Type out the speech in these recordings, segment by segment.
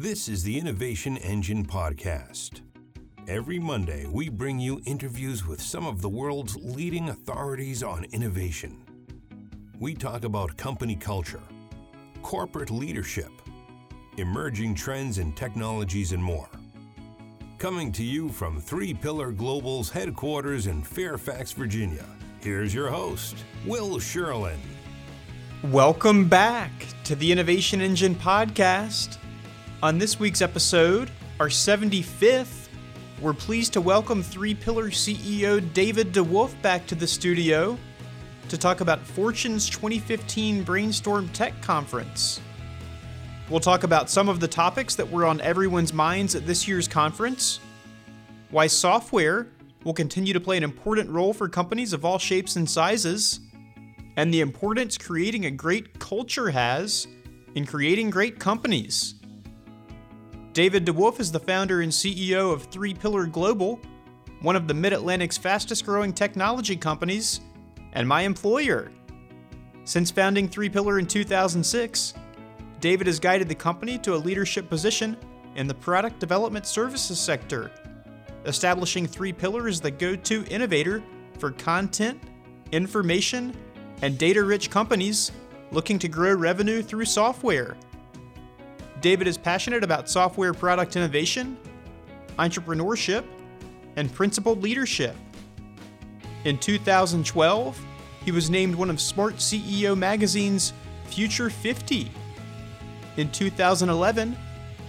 This is the Innovation Engine Podcast. Every Monday, we bring you interviews with some of the world's leading authorities on innovation. We talk about company culture, corporate leadership, emerging trends and technologies, and more. Coming to you from 3Pillar Global's headquarters in Fairfax, Virginia, here's your host, Will Sherlin. Welcome back to the Innovation Engine Podcast. On this week's episode, our 75th, we're pleased to welcome 3Pillar CEO David DeWolf back to the studio to talk about Fortune's 2015 Brainstorm Tech Conference. We'll talk about some of the topics that were on everyone's minds at this year's conference, why software will continue to play an important role for companies of all shapes and sizes, and the importance creating a great culture has in creating great companies. David DeWolf is the founder and CEO of 3Pillar Global, one of the Mid-Atlantic's fastest-growing technology companies, and my employer. Since founding 3Pillar in 2006, David has guided the company to a leadership position in the product development services sector, establishing 3Pillar as the go-to innovator for content, information, and data-rich companies looking to grow revenue through software. David is passionate about software product innovation, entrepreneurship, and principled leadership. In 2012, he was named one of Smart CEO Magazine's Future 50. In 2011,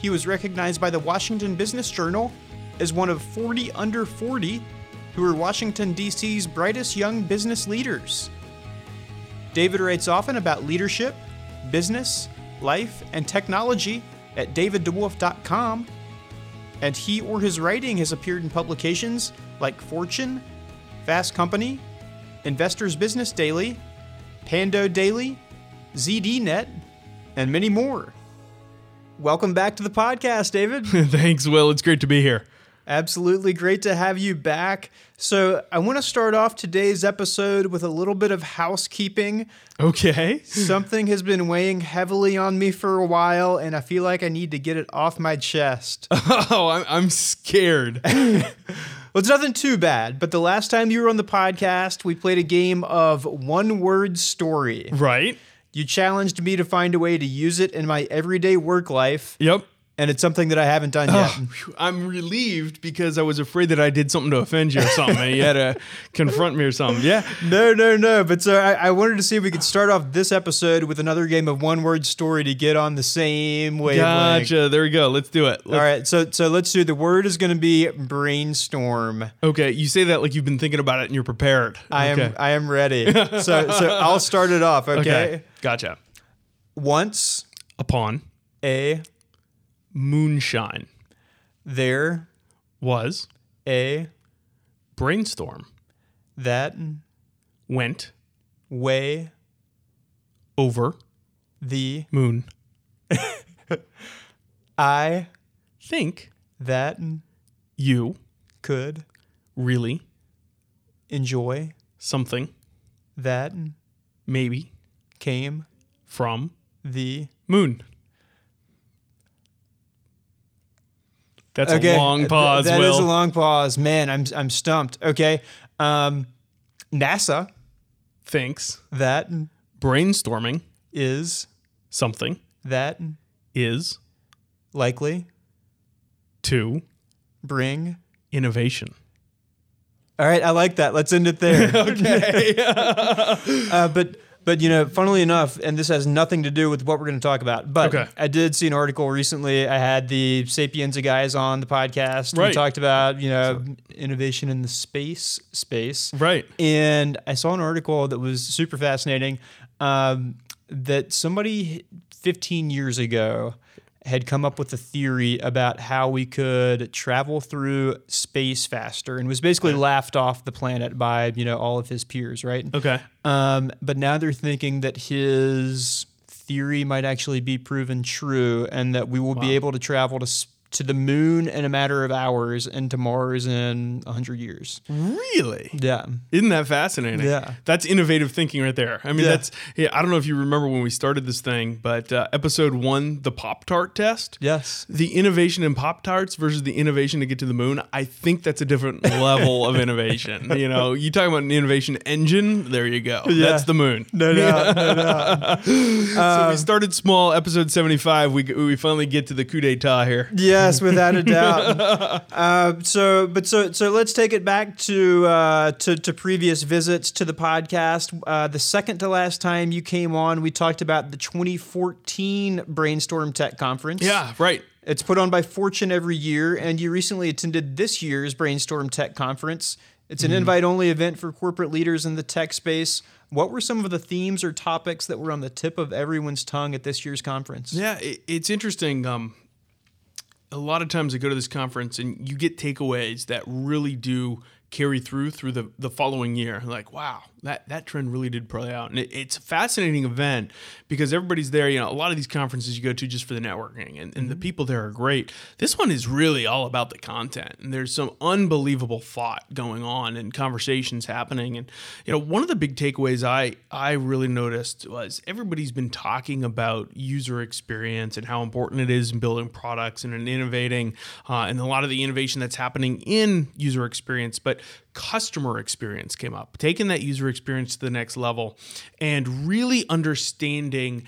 he was recognized by the Washington Business Journal as one of 40 under 40 who are Washington, D.C.'s brightest young business leaders. David writes often about leadership, business, life, and technology at DavidDeWolf.com, and he or his writing has appeared in publications like Fortune, Fast Company, Investor's Business Daily, Pando Daily, ZDNet, and many more. Welcome back to the podcast, David. Thanks, Will. It's great to be here. Absolutely great to have you back. So I want to start off today's episode with a little bit of housekeeping. Okay. Something has been weighing heavily on me for a while, and I feel like I need to get it off my chest. Oh, I'm scared. Well, it's nothing too bad, but the last time you were on the podcast, we played a game of one-word story. Right. You challenged me to find a way to use it in my everyday work life. Yep. And it's something that I haven't done yet. I'm relieved because I was afraid that I did something to offend you or something. You had to confront me or something. Yeah. No. But so I wanted to see if we could start off this episode with another game of one-word story to get on the same wavelength. Gotcha. There we go. Let's do it. All right. So let's do. The word is going to be brainstorm. Okay. You say that like you've been thinking about it and you're prepared. I am ready. So I'll start it off. Okay. Gotcha. Once upon a moonshine, there was a brainstorm that went way over the moon. I think that you could really enjoy something that maybe came from the moon. That's okay. A long pause, Will. That is a long pause. Man, I'm stumped. Okay. NASA thinks that brainstorming is something that is likely to bring innovation. All right. I like that. Let's end it there. Okay. But, you know, funnily enough, and this has nothing to do with what we're going to talk about, but okay. I did see an article recently. I had the Sapienza guys on the podcast. Right. We talked about, you know, innovation in the space. Right. And I saw an article that was super fascinating that somebody 15 years ago had come up with a theory about how we could travel through space faster and was basically laughed off the planet by, you know, all of his peers, right? Okay. But now they're thinking that his theory might actually be proven true and that we will be able to travel to to the moon in a matter of hours and to Mars in 100 years. Really? Yeah. Isn't that fascinating? Yeah. That's innovative thinking right there. I mean, that's, I don't know if you remember when we started this thing, but episode 1, the Pop-Tart test. Yes. The innovation in Pop-Tarts versus the innovation to get to the moon. I think that's a different level of innovation. You know, you talk about an innovation engine, there you go. Yeah. That's the moon. No doubt. No doubt. So we started small, episode 75. We finally get to the coup d'etat here. Yeah. Yes, without a doubt. So let's take it back to previous visits to the podcast. The second to last time you came on, we talked about the 2014 Brainstorm Tech Conference. Yeah, right. It's put on by Fortune every year, and you recently attended this year's Brainstorm Tech Conference. It's an invite-only event for corporate leaders in the tech space. What were some of the themes or topics that were on the tip of everyone's tongue at this year's conference? Yeah, it's interesting. A lot of times I go to this conference and you get takeaways that really do carry through the following year. Like, wow, that trend really did play out. And it's a fascinating event because everybody's there. You know, a lot of these conferences you go to just for the networking and the people there are great. This one is really all about the content. And there's some unbelievable thought going on and conversations happening. And, you know, one of the big takeaways I really noticed was everybody's been talking about user experience and how important it is in building products and in innovating and a lot of the innovation that's happening in user experience. But customer experience came up, taking that user experience to the next level and really understanding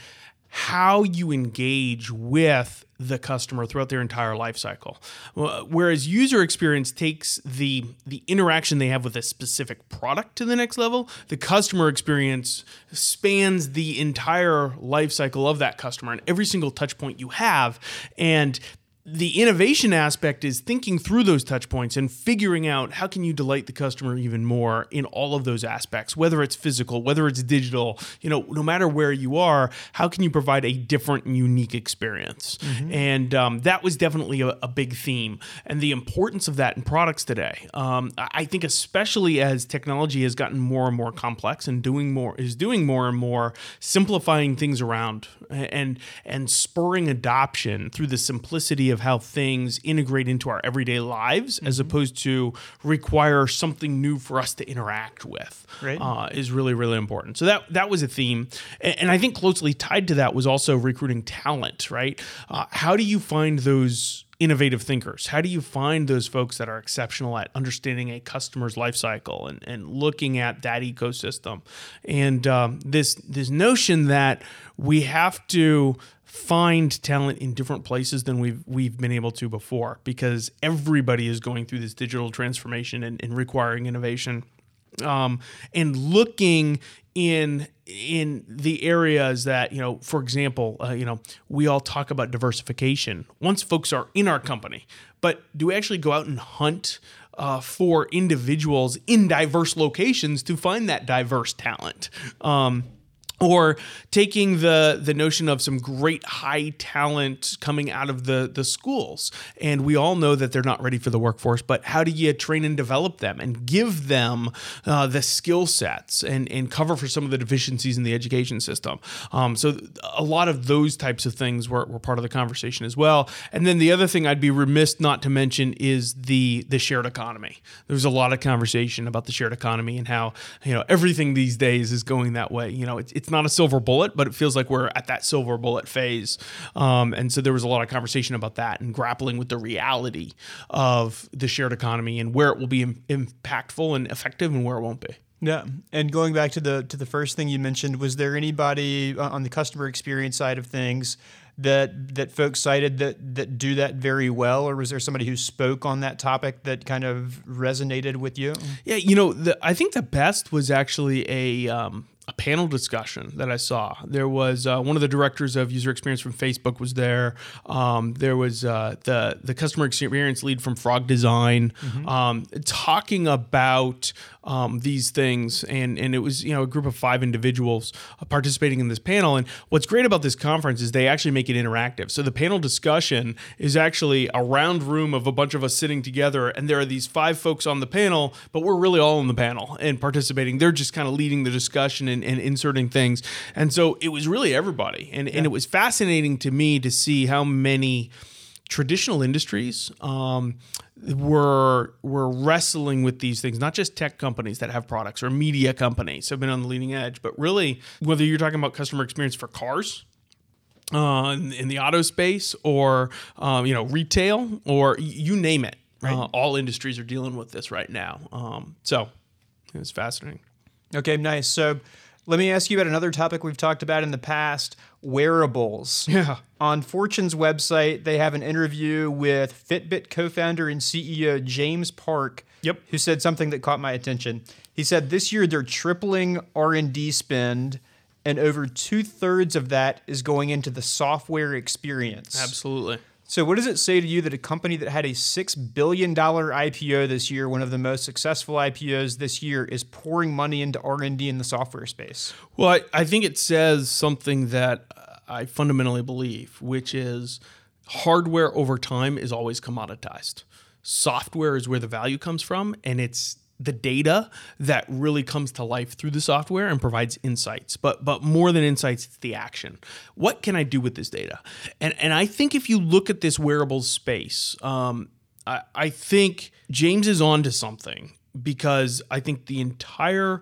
how you engage with the customer throughout their entire life cycle. Whereas user experience takes the interaction they have with a specific product to the next level, the customer experience spans the entire life cycle of that customer and every single touch point you have. And the innovation aspect is thinking through those touch points and figuring out how can you delight the customer even more in all of those aspects, whether it's physical, whether it's digital, you know, no matter where you are, how can you provide a different and unique experience? Mm-hmm. And that was definitely a big theme and the importance of that in products today. I think especially as technology has gotten more and more complex and doing more and more, simplifying things around and spurring adoption through the simplicity of how things integrate into our everyday lives, as opposed to require something new for us to interact with, right. Is really, really important. So that was a theme. And I think closely tied to that was also recruiting talent, right? How do you find those innovative thinkers? How do you find those folks that are exceptional at understanding a customer's life cycle and looking at that ecosystem? And this notion that we have to find talent in different places than we've been able to before, because everybody is going through this digital transformation and requiring innovation, and looking in the areas that, you know, for example, you know, we all talk about diversification once folks are in our company, but do we actually go out and hunt for individuals in diverse locations to find that diverse talent? Or taking the notion of some great high talent coming out of the schools. And we all know that they're not ready for the workforce, but how do you train and develop them and give them the skill sets and cover for some of the deficiencies in the education system? So a lot of those types of things were part of the conversation as well. And then the other thing I'd be remiss not to mention is the shared economy. There was a lot of conversation about the shared economy and how, you know, everything these days is going that way. You know, it's not a silver bullet, but it feels like we're at that silver bullet phase. And so there was a lot of conversation about that and grappling with the reality of the shared economy and where it will be impactful and effective and where it won't be. Yeah. And going back to the first thing you mentioned, was there anybody on the customer experience side of things that folks cited that do that very well? Or was there somebody who spoke on that topic that kind of resonated with you? Yeah. You know, I think the best was actually a panel discussion that I saw. There was one of the directors of user experience from Facebook was there. There was the customer experience lead from Frog Design talking about these things, and it was, you know, a group of 5 individuals participating in this panel. And what's great about this conference is they actually make it interactive. So the panel discussion is actually a round room of a bunch of us sitting together, and there are these 5 folks on the panel, but we're really all on the panel and participating. They're just kind of leading the discussion and inserting things. And so it was really everybody. And it was fascinating to me to see how many traditional industries were wrestling with these things, not just tech companies that have products or media companies have been on the leading edge, but really whether you're talking about customer experience for cars in the auto space or retail or you name it, right? All industries are dealing with this right now. So it was fascinating. Okay, nice. So let me ask you about another topic we've talked about in the past, wearables. Yeah. On Fortune's website, they have an interview with Fitbit co-founder and CEO James Park, who said something that caught my attention. He said this year they're tripling R&D spend, and over 2/3 of that is going into the software experience. Absolutely. So what does it say to you that a company that had a $6 billion IPO this year, one of the most successful IPOs this year, is pouring money into R&D in the software space? Well, I think it says something that I fundamentally believe, which is hardware over time is always commoditized. Software is where the value comes from, and it's the data that really comes to life through the software and provides insights. But more than insights, it's the action. What can I do with this data? And I think if you look at this wearables space, I think James is on to something, because I think the entire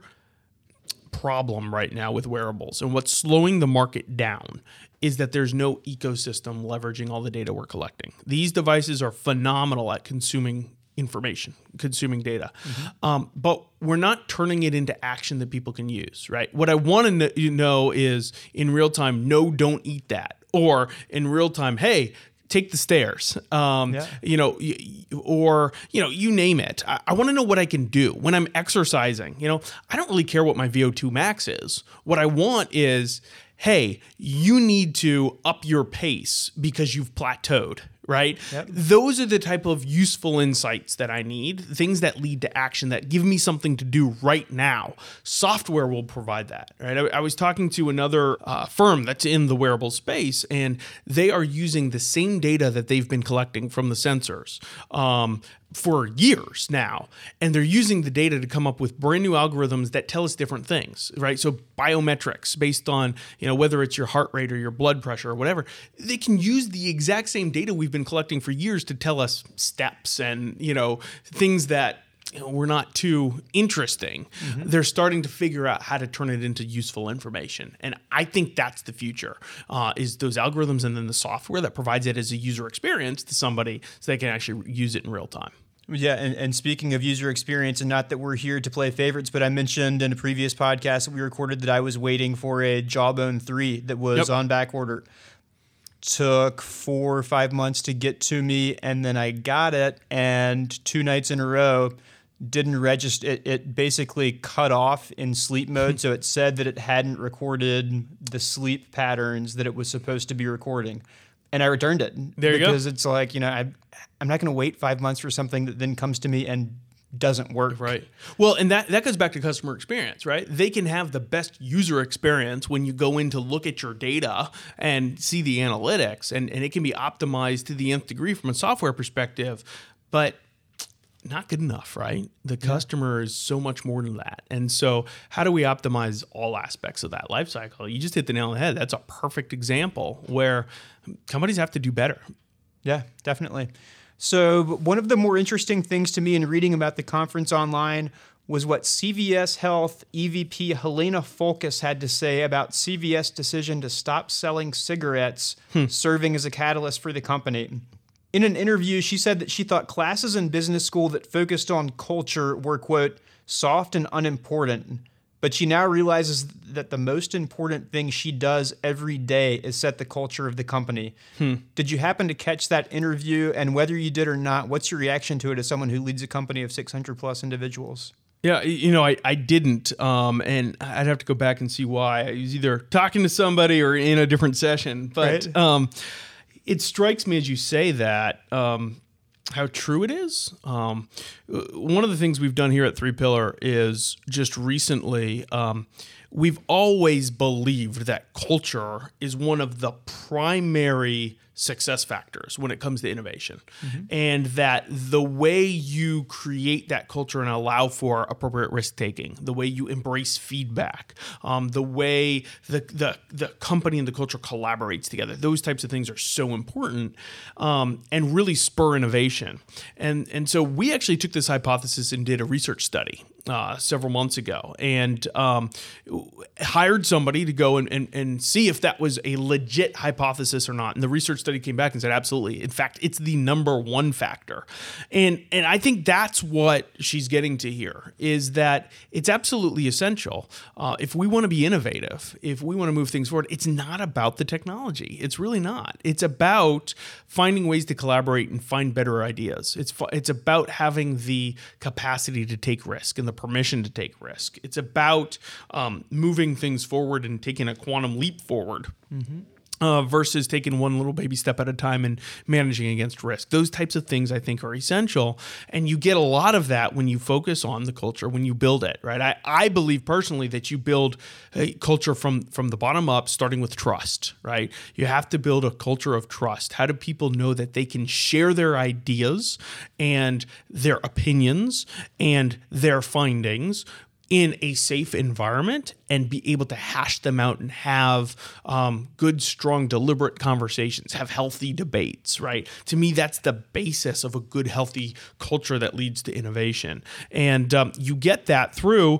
problem right now with wearables and what's slowing the market down is that there's no ecosystem leveraging all the data we're collecting. These devices are phenomenal at consuming information, consuming data. But we're not turning it into action that people can use, right? What I want to know is in real time, no, don't eat that. Or in real time, hey, take the stairs, you name it. I want to know what I can do when I'm exercising. You know, I don't really care what my VO2 max is. What I want is, hey, you need to up your pace because you've plateaued, right? Yep. Those are the type of useful insights that I need, things that lead to action that give me something to do right now. Software will provide that, right? I was talking to another firm that's in the wearable space, and they are using the same data that they've been collecting from the sensors for years now. And they're using the data to come up with brand new algorithms that tell us different things, right? So biometrics based on, whether it's your heart rate or your blood pressure or whatever, they can use the exact same data we've been collecting for years to tell us steps and, things that were not too interesting. They're starting to figure out how to turn it into useful information. And I think that's the future, is those algorithms and then the software that provides it as a user experience to somebody so they can actually use it in real time. Yeah, and speaking of user experience, and not that we're here to play favorites, but I mentioned in a previous podcast that we recorded that I was waiting for a Jawbone 3 that was on back order. Took 4 or 5 months to get to me, and then I got it, and 2 nights in a row didn't register. It basically cut off in sleep mode, so it said that it hadn't recorded the sleep patterns that it was supposed to be recording. And I returned it. There you go. Because it's like, I'm not going to wait 5 months for something that then comes to me and doesn't work. Right. Well, and that goes back to customer experience, right? They can have the best user experience when you go in to look at your data and see the analytics, and it can be optimized to the nth degree from a software perspective, but not good enough, right? The customer is so much more than that. And so how do we optimize all aspects of that life cycle? You just hit the nail on the head. That's a perfect example where companies have to do better. Yeah, definitely. So one of the more interesting things to me in reading about the conference online was what CVS Health EVP Helena Foulkes had to say about CVS' decision to stop selling cigarettes, serving as a catalyst for the company. In an interview, she said that she thought classes in business school that focused on culture were, quote, soft and unimportant, but she now realizes that the most important thing she does every day is set the culture of the company. Did you happen to catch that interview? And whether you did or not, what's your reaction to it as someone who leads a company of 600 plus individuals? Yeah, I didn't, and I'd have to go back and see why. I was either talking to somebody or in a different session, but right? It strikes me as you say that, how true it is. One of the things we've done here at 3Pillar is just recently we've always believed that culture is one of the primary success factors when it comes to innovation, and that the way you create that culture and allow for appropriate risk taking, the way you embrace feedback, the way the company and the culture collaborates together, those types of things are so important, and really spur innovation. And so we actually took this hypothesis and did a research study several months ago, and hired somebody to go and see if that was a legit hypothesis or not. And the research study came back and said, absolutely. In fact, it's the number one factor. And I think that's what she's getting to here, is that it's absolutely essential. If we want to be innovative, if we want to move things forward, it's not about the technology. It's really not. It's about finding ways to collaborate and find better ideas. It's about having the capacity to take risk and the permission to take risk. It's about moving things forward and taking a quantum leap forward versus taking one little baby step at a time and managing against risk. Those types of things I think are essential. And you get a lot of that when you focus on the culture, when you build it, right? I believe personally that you build a culture from the bottom up, starting with trust, right? You have to build a culture of trust. How do people know that they can share their ideas and their opinions and their findings in a safe environment and be able to hash them out and have good, strong, deliberate conversations, have healthy debates, right? To me, that's the basis of a good, healthy culture that leads to innovation. And you get that through,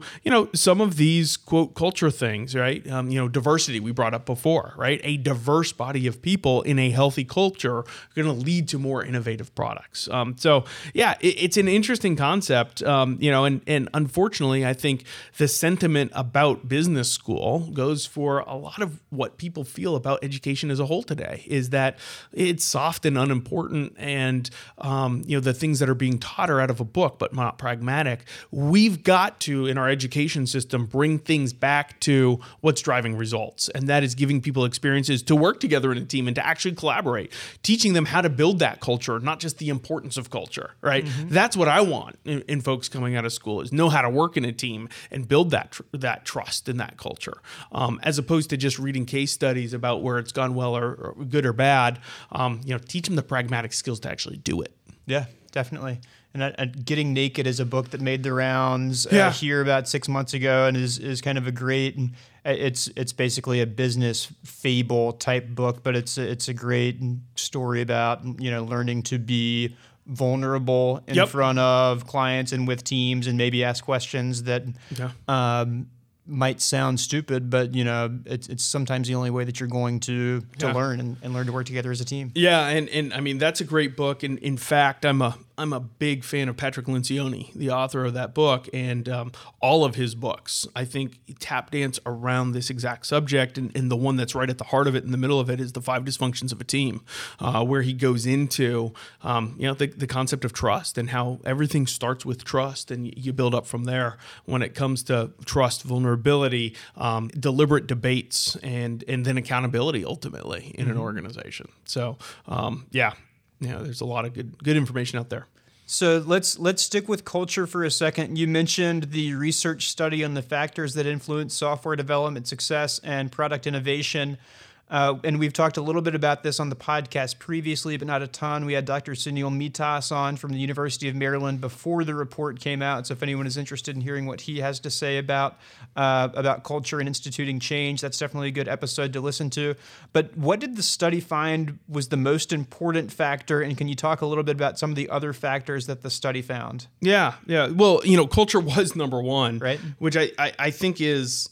some of these, quote, culture things, right? Diversity we brought up before, right? A diverse body of people in a healthy culture are going to lead to more innovative products. It's an interesting concept, and unfortunately, I think the sentiment about business school goes for a lot of what people feel about education as a whole today, is that it's soft and unimportant, and the things that are being taught are out of a book but not pragmatic. We've got to, in our education system, bring things back to what's driving results, and that is giving people experiences to work together in a team and to actually collaborate, teaching them how to build that culture, not just the importance of culture, right? That's what I want in folks coming out of school, is know how to work in a team and build that trust in that culture, as opposed to just reading case studies about where it's gone well or good or bad. Teach them the pragmatic skills to actually do it. Yeah, definitely. And Getting Naked is a book that made the rounds here about 6 months ago, and is kind of a great. It's basically a business fable type book, but it's a great story about learning to be vulnerable in front of clients and with teams, and maybe ask questions that might sound stupid, but it's sometimes the only way that you're going to learn and learn to work together as a team. Yeah, and I mean that's a great book. And in fact, I'm a big fan of Patrick Lencioni, the author of that book, and all of his books. I think tap dance around this exact subject, and the one that's right at the heart of it, in the middle of it, is The Five Dysfunctions of a Team, where he goes into the concept of trust and how everything starts with trust, and you build up from there when it comes to trust, vulnerability, deliberate debates, and then accountability ultimately in an organization. So there's a lot of good information out there. So let's stick with culture for a second. You mentioned the research study on the factors that influence software development success and product innovation. And we've talked a little bit about this on the podcast previously, but not a ton. We had Dr. Sunil Mitas on from the University of Maryland before the report came out. So if anyone is interested in hearing what he has to say about culture and instituting change, that's definitely a good episode to listen to. But what did the study find was the most important factor? And can you talk a little bit about some of the other factors that the study found? Yeah. Well, culture was number one, right? Which I think is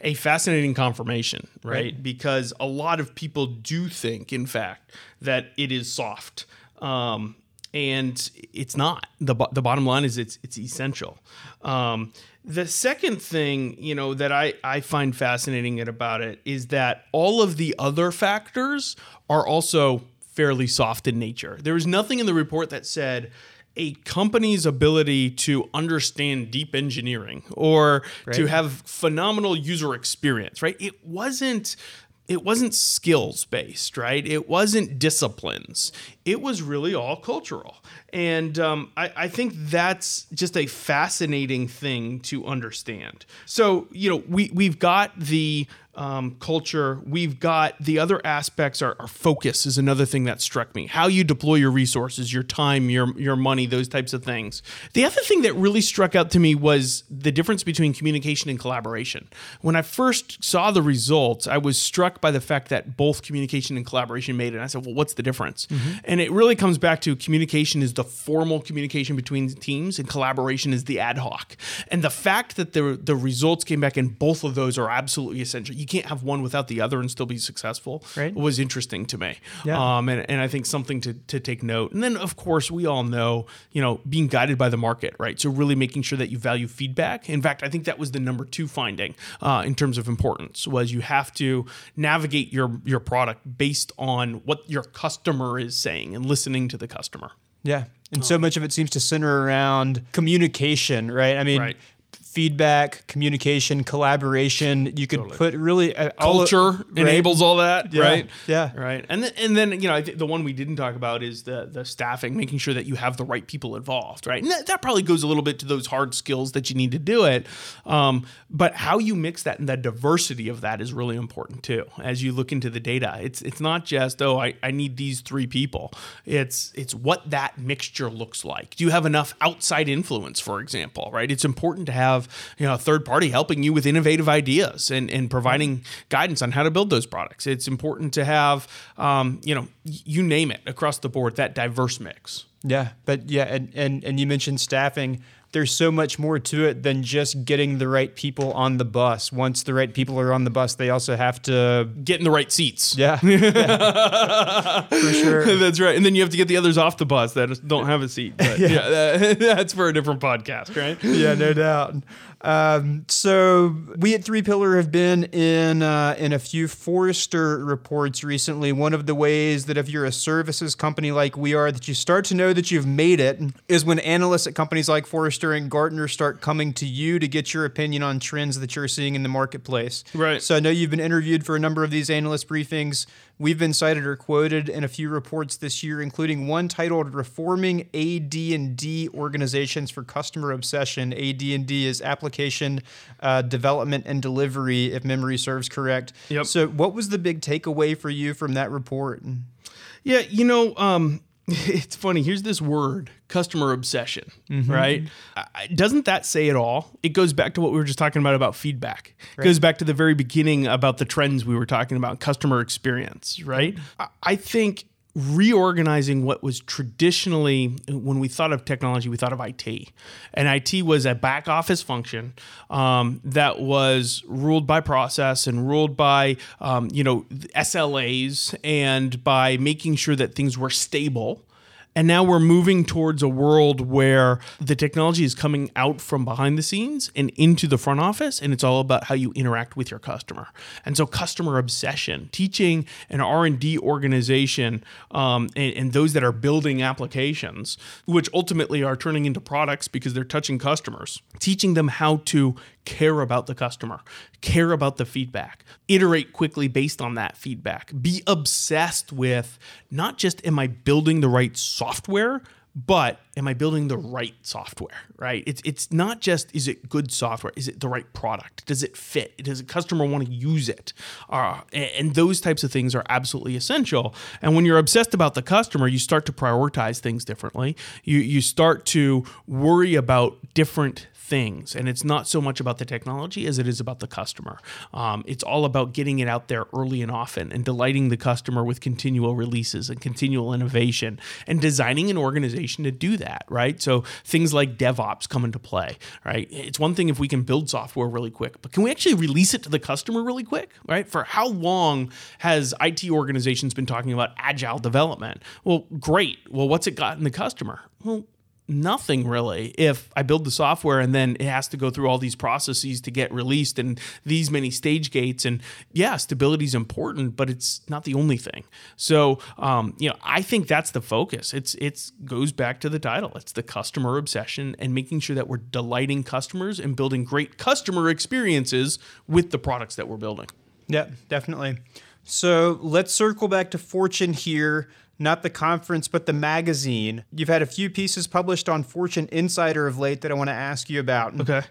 a fascinating confirmation, right? Because a lot of people do think, in fact, that it is soft. And it's not. The bottom line is it's essential. The second thing, that I find fascinating about it is that all of the other factors are also fairly soft in nature. There was nothing in the report that said a company's ability to understand deep engineering or to have phenomenal user experience, right? It wasn't it wasn't skills-based, right? It wasn't disciplines. It was really all cultural. And I think that's just a fascinating thing to understand. So, you know, we've got the culture. We've got the other aspects. Our focus is another thing that struck me. How you deploy your resources, your time, your money, those types of things. The other thing that really struck out to me was the difference between communication and collaboration. When I first saw the results, I was struck by the fact that both communication and collaboration made it. And I said, well, what's the difference? Mm-hmm. And it really comes back to communication is the formal communication between teams and collaboration is the ad hoc. And the fact that the results came back and both of those are absolutely essential. You can't have one without the other and still be successful, right, was interesting to me. Yeah. And I think something to take note. And then, of course, we all know, you know, being guided by the market, right? So really making sure that you value feedback. In fact, I think that was the number 2 finding in terms of importance, was you have to navigate your product based on what your customer is saying and listening to the customer. Yeah. And so much of it seems to center around communication, right? I mean, right. Feedback, communication, collaboration. You could put really culture enables all that, yeah, right? Yeah, right. And then you know, I think the one we didn't talk about is the staffing, making sure that you have the right people involved, right? And that probably goes a little bit to those hard skills that you need to do it, but how you mix that and the diversity of that is really important too. As you look into the data, it's not just I need these 3 people. It's what that mixture looks like. Do you have enough outside influence, for example, right? It's important to have, you know, a third party helping you with innovative ideas and providing guidance on how to build those products. It's important to have, you know, you name it, across the board, that diverse mix. Yeah. But yeah. And you mentioned staffing. There's so much more to it than just getting the right people on the bus. Once the right people are on the bus, they also have to get in the right seats. Yeah. Yeah. For sure. That's right. And then you have to get the others off the bus that don't have a seat. But yeah. Yeah, that's for a different podcast, right? Yeah, no doubt. So we at 3Pillar have been in a few Forrester reports recently. One of the ways that if you're a services company like we are, that you start to know that you've made it is when analysts at companies like Forrester and Gartner start coming to you to get your opinion on trends that you're seeing in the marketplace. Right. So I know you've been interviewed for a number of these analyst briefings. We've been cited or quoted in a few reports this year, including one titled Reforming AD&D Organizations for Customer Obsession. AD&D is application, development, and delivery, if memory serves correct. Yep. So what was the big takeaway for you from that report? Yeah, you know, it's funny. Here's this word, customer obsession, mm-hmm, right? Doesn't that say it all? It goes back to what we were just talking about feedback. Right. It goes back to the very beginning about the trends we were talking about, customer experience, right? I think reorganizing what was traditionally, when we thought of technology, we thought of IT. And IT was a back office function that was ruled by process and ruled by, you know, SLAs and by making sure that things were stable. And now we're moving towards a world where the technology is coming out from behind the scenes and into the front office, and it's all about how you interact with your customer. And so customer obsession, teaching an R&D organization and those that are building applications, which ultimately are turning into products because they're touching customers, teaching them how to care about the customer, care about the feedback, iterate quickly based on that feedback, be obsessed with not just am I building the right software, but am I building the right software, right? It's not just, is it good software? Is it the right product? Does it fit? Does the customer want to use it? And those types of things are absolutely essential. And when you're obsessed about the customer, you start to prioritize things differently. You start to worry about different things. And it's not so much about the technology as it is about the customer. It's all about getting it out there early and often and delighting the customer with continual releases and continual innovation and designing an organization to do that, right? So things like DevOps come into play, right? It's one thing if we can build software really quick, but can we actually release it to the customer really quick, right? For how long has IT organizations been talking about agile development? Well, great. Well, what's it gotten the customer? Well, nothing really. If I build the software and then it has to go through all these processes to get released and these many stage gates, and yeah, stability is important, but it's not the only thing. So, you know, I think that's the focus. It's goes back to the title. It's the customer obsession and making sure that we're delighting customers and building great customer experiences with the products that we're building. Yeah, definitely. So let's circle back to Fortune here, not the conference, but the magazine. You've had a few pieces published on Fortune Insider of late that I want to ask you about. Okay.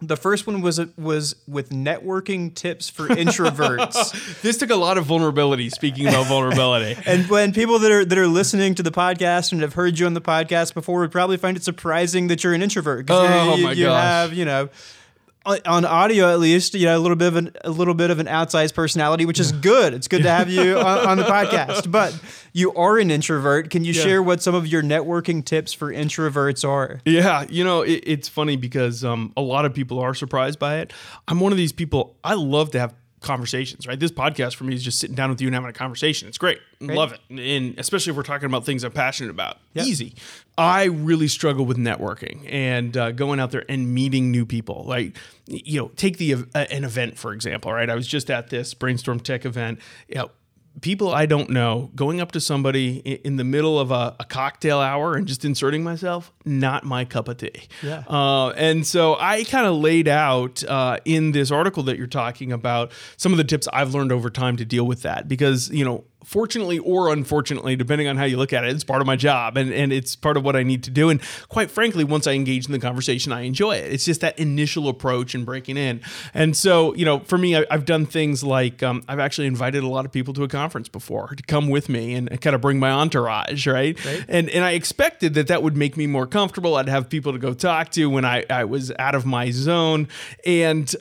The first one was with networking tips for introverts. This took a lot of vulnerability, speaking about vulnerability. And when people that are listening to the podcast and have heard you on the podcast before would probably find it surprising that you're an introvert. Oh my gosh. Have, on audio at least, a little bit of an outsized personality, which is good. It's good to have you on the podcast. But you are an introvert. Can you share what some of your networking tips for introverts are? Yeah, it's funny because a lot of people are surprised by it. I'm one of these people. I love to have conversations, right? This podcast for me is just sitting down with you and having a conversation. It's great. Right. Love it. And especially if we're talking about things I'm passionate about. Yep. Easy. I really struggle with networking and going out there and meeting new people. Like, take an event, for example, right? I was just at this Brainstorm Tech event. People I don't know, going up to somebody in the middle of a cocktail hour and just inserting myself, not my cup of tea. Yeah. And so I kind of laid out in this article that you're talking about some of the tips I've learned over time to deal with that because, fortunately or unfortunately, depending on how you look at it, it's part of my job and it's part of what I need to do. And quite frankly, once I engage in the conversation, I enjoy it. It's just that initial approach and breaking in. And so, for me, I've done things like I've actually invited a lot of people to a conference before to come with me and kind of bring my entourage, right? And I expected that would make me more comfortable. I'd have people to go talk to when I was out of my zone. And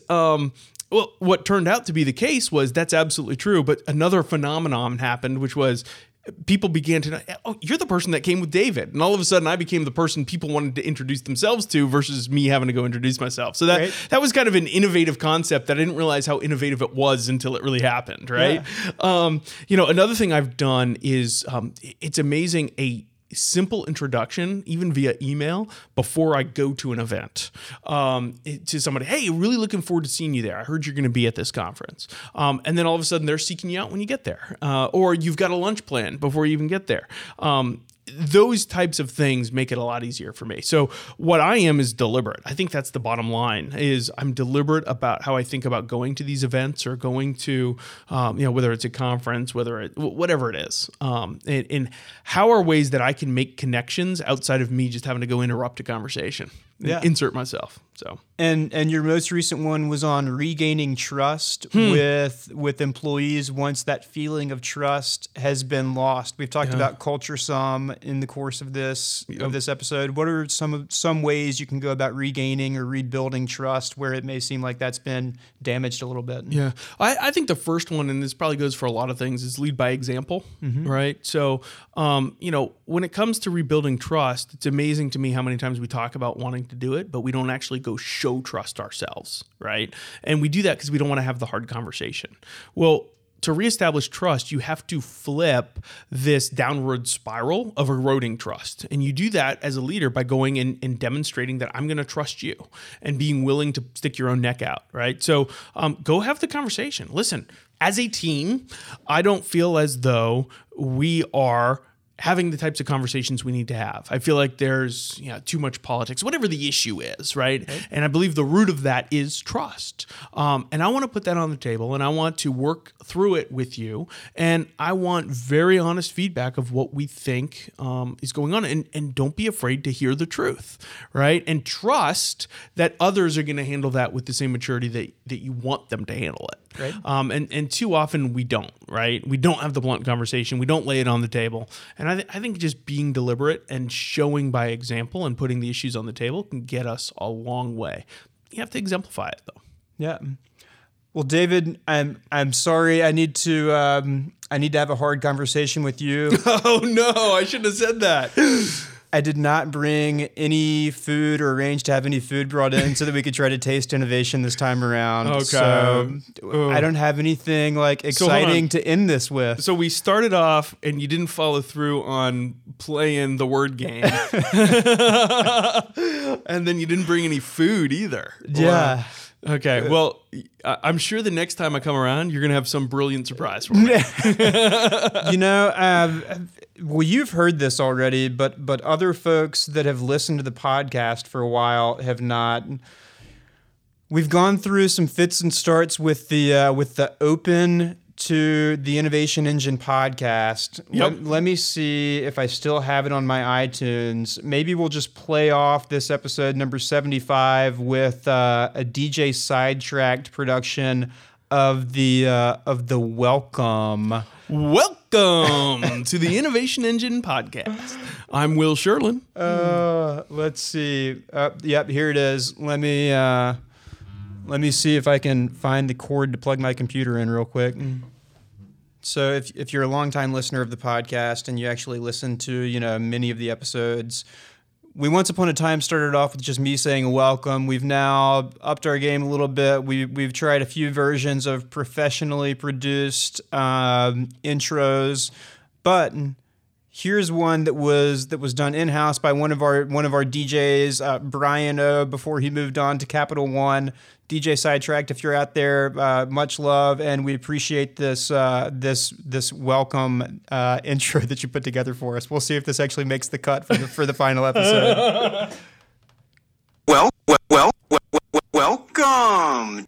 well, what turned out to be the case was that's absolutely true. But another phenomenon happened, which was people began to know, oh, you're the person that came with David. And all of a sudden I became the person people wanted to introduce themselves to versus me having to go introduce myself. So that was kind of an innovative concept that I didn't realize how innovative it was until it really happened, right? Yeah. Another thing I've done is it's amazing a simple introduction, even via email, before I go to an event to somebody. Hey, really looking forward to seeing you there. I heard you're going to be at this conference. And then all of a sudden they're seeking you out when you get there or you've got a lunch plan before you even get there. Those types of things make it a lot easier for me. So what I am is deliberate. I think that's the bottom line is I'm deliberate about how I think about going to these events or going to, whether it's a conference, whatever it is. And how are ways that I can make connections outside of me just having to go interrupt a conversation and insert myself. So and your most recent one was on regaining trust with employees once that feeling of trust has been lost. We've talked about culture some in the course of this episode. What are some ways you can go about regaining or rebuilding trust where it may seem like that's been damaged a little bit? Yeah, I think the first one, and this probably goes for a lot of things, is lead by example, right? So when it comes to rebuilding trust, it's amazing to me how many times we talk about wanting to do it, but we don't actually go show trust ourselves, right? And we do that because we don't want to have the hard conversation. Well, to reestablish trust, you have to flip this downward spiral of eroding trust. And you do that as a leader by going in and demonstrating that I'm going to trust you and being willing to stick your own neck out, right? So go have the conversation. Listen, as a team, I don't feel as though we are having the types of conversations we need to have. I feel like there's too much politics, whatever the issue is, right? Okay. And I believe the root of that is trust. And I want to put that on the table and I want to work through it with you. And I want very honest feedback of what we think is going on. And don't be afraid to hear the truth, right? And trust that others are going to handle that with the same maturity that you want them to handle it. Right. And too often we don't, right? We don't have the blunt conversation. We don't lay it on the table. And I think just being deliberate and showing by example and putting the issues on the table can get us a long way. You have to exemplify it, though. Yeah. Well, David, I'm sorry. I need to have a hard conversation with you. Oh no! I shouldn't have said that. I did not bring any food or arrange to have any food brought in so that we could try to taste innovation this time around. Okay. So I don't have anything exciting to end this with. So we started off and you didn't follow through on playing the word game. And then you didn't bring any food either. Yeah. Okay. Well, I'm sure the next time I come around, you're going to have some brilliant surprise for me. Well, you've heard this already, but other folks that have listened to the podcast for a while have not. We've gone through some fits and starts with the open to the Innovation Engine podcast. Yep. Let me see if I still have it on my iTunes. Maybe we'll just play off this episode number 75 with a DJ Sidetracked production of the Welcome to the Innovation Engine podcast. I'm Will Sherlin. Let's see. Yep, here it is. Let me see if I can find the cord to plug my computer in real quick. So if you're a longtime listener of the podcast and you actually listen to, you know, many of the episodes, we once upon a time started off with just me saying welcome. We've now upped our game a little bit. We've tried a few versions of professionally produced intros, but here's one that was done in-house by one of our DJs, Brian O, before he moved on to Capital One. DJ Sidetracked, if you're out there, much love, and we appreciate this this welcome intro that you put together for us. We'll see if this actually makes the cut for the final episode. Welcome. Welcome.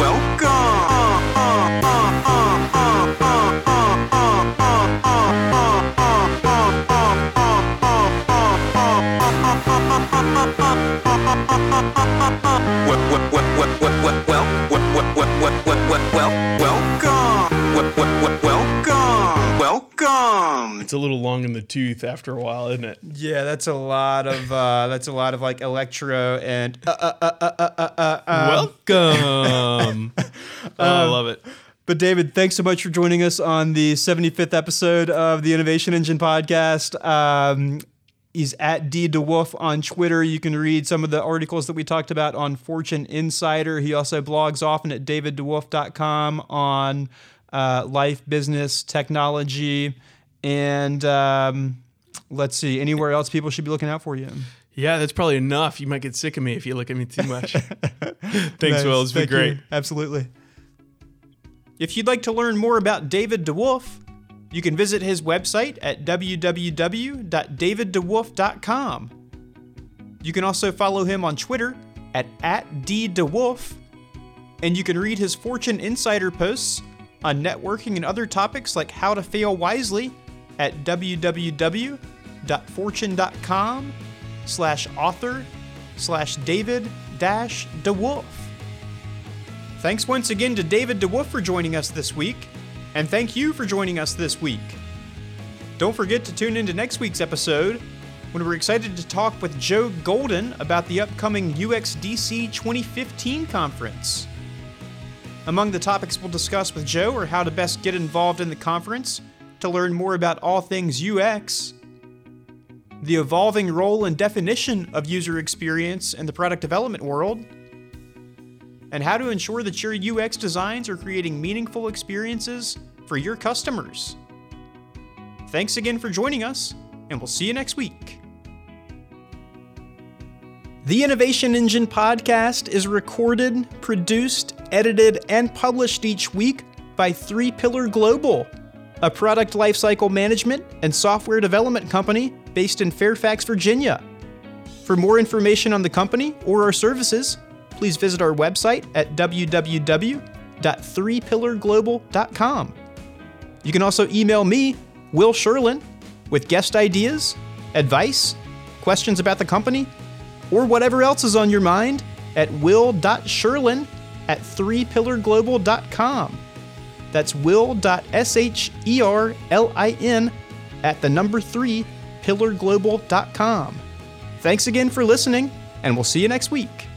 It's a little long in the tooth after a while, isn't it? Yeah, that's a lot of like electro and welcome. I love it. But David, thanks so much for joining us on the 75th episode of the Innovation Engine podcast. He's at DDeWolf on Twitter. You can read some of the articles that we talked about on Fortune Insider. He also blogs often at DavidDeWolf.com on life, business, technology, and let's see, anywhere else people should be looking out for you. Yeah, that's probably enough. You might get sick of me if you look at me too much. Thanks, nice. Will. It's been great. You. Absolutely. If you'd like to learn more about David DeWolf, you can visit his website at www.daviddewolf.com. You can also follow him on Twitter at @DDeWolf, and you can read his Fortune Insider posts on networking and other topics like how to fail wisely at www.fortune.com/author/David-DeWolf. Thanks once again to David DeWolf for joining us this week. And thank you for joining us this week. Don't forget to tune into next week's episode when we're excited to talk with Joe Golden about the upcoming UXDC 2015 conference. Among the topics we'll discuss with Joe are how to best get involved in the conference to learn more about all things UX, the evolving role and definition of user experience in the product development world, and how to ensure that your UX designs are creating meaningful experiences for your customers. Thanks again for joining us, and we'll see you next week. The Innovation Engine podcast is recorded, produced, edited, and published each week by 3Pillar Global, a product lifecycle management and software development company based in Fairfax, Virginia. For more information on the company or our services, please visit our website at www.3pillarglobal.com. You can also email me, Will Sherlin, with guest ideas, advice, questions about the company, or whatever else is on your mind at will.sherlin@3pillarglobal.com. That's will.sherlin@3pillarglobal.com. Thanks again for listening, and we'll see you next week.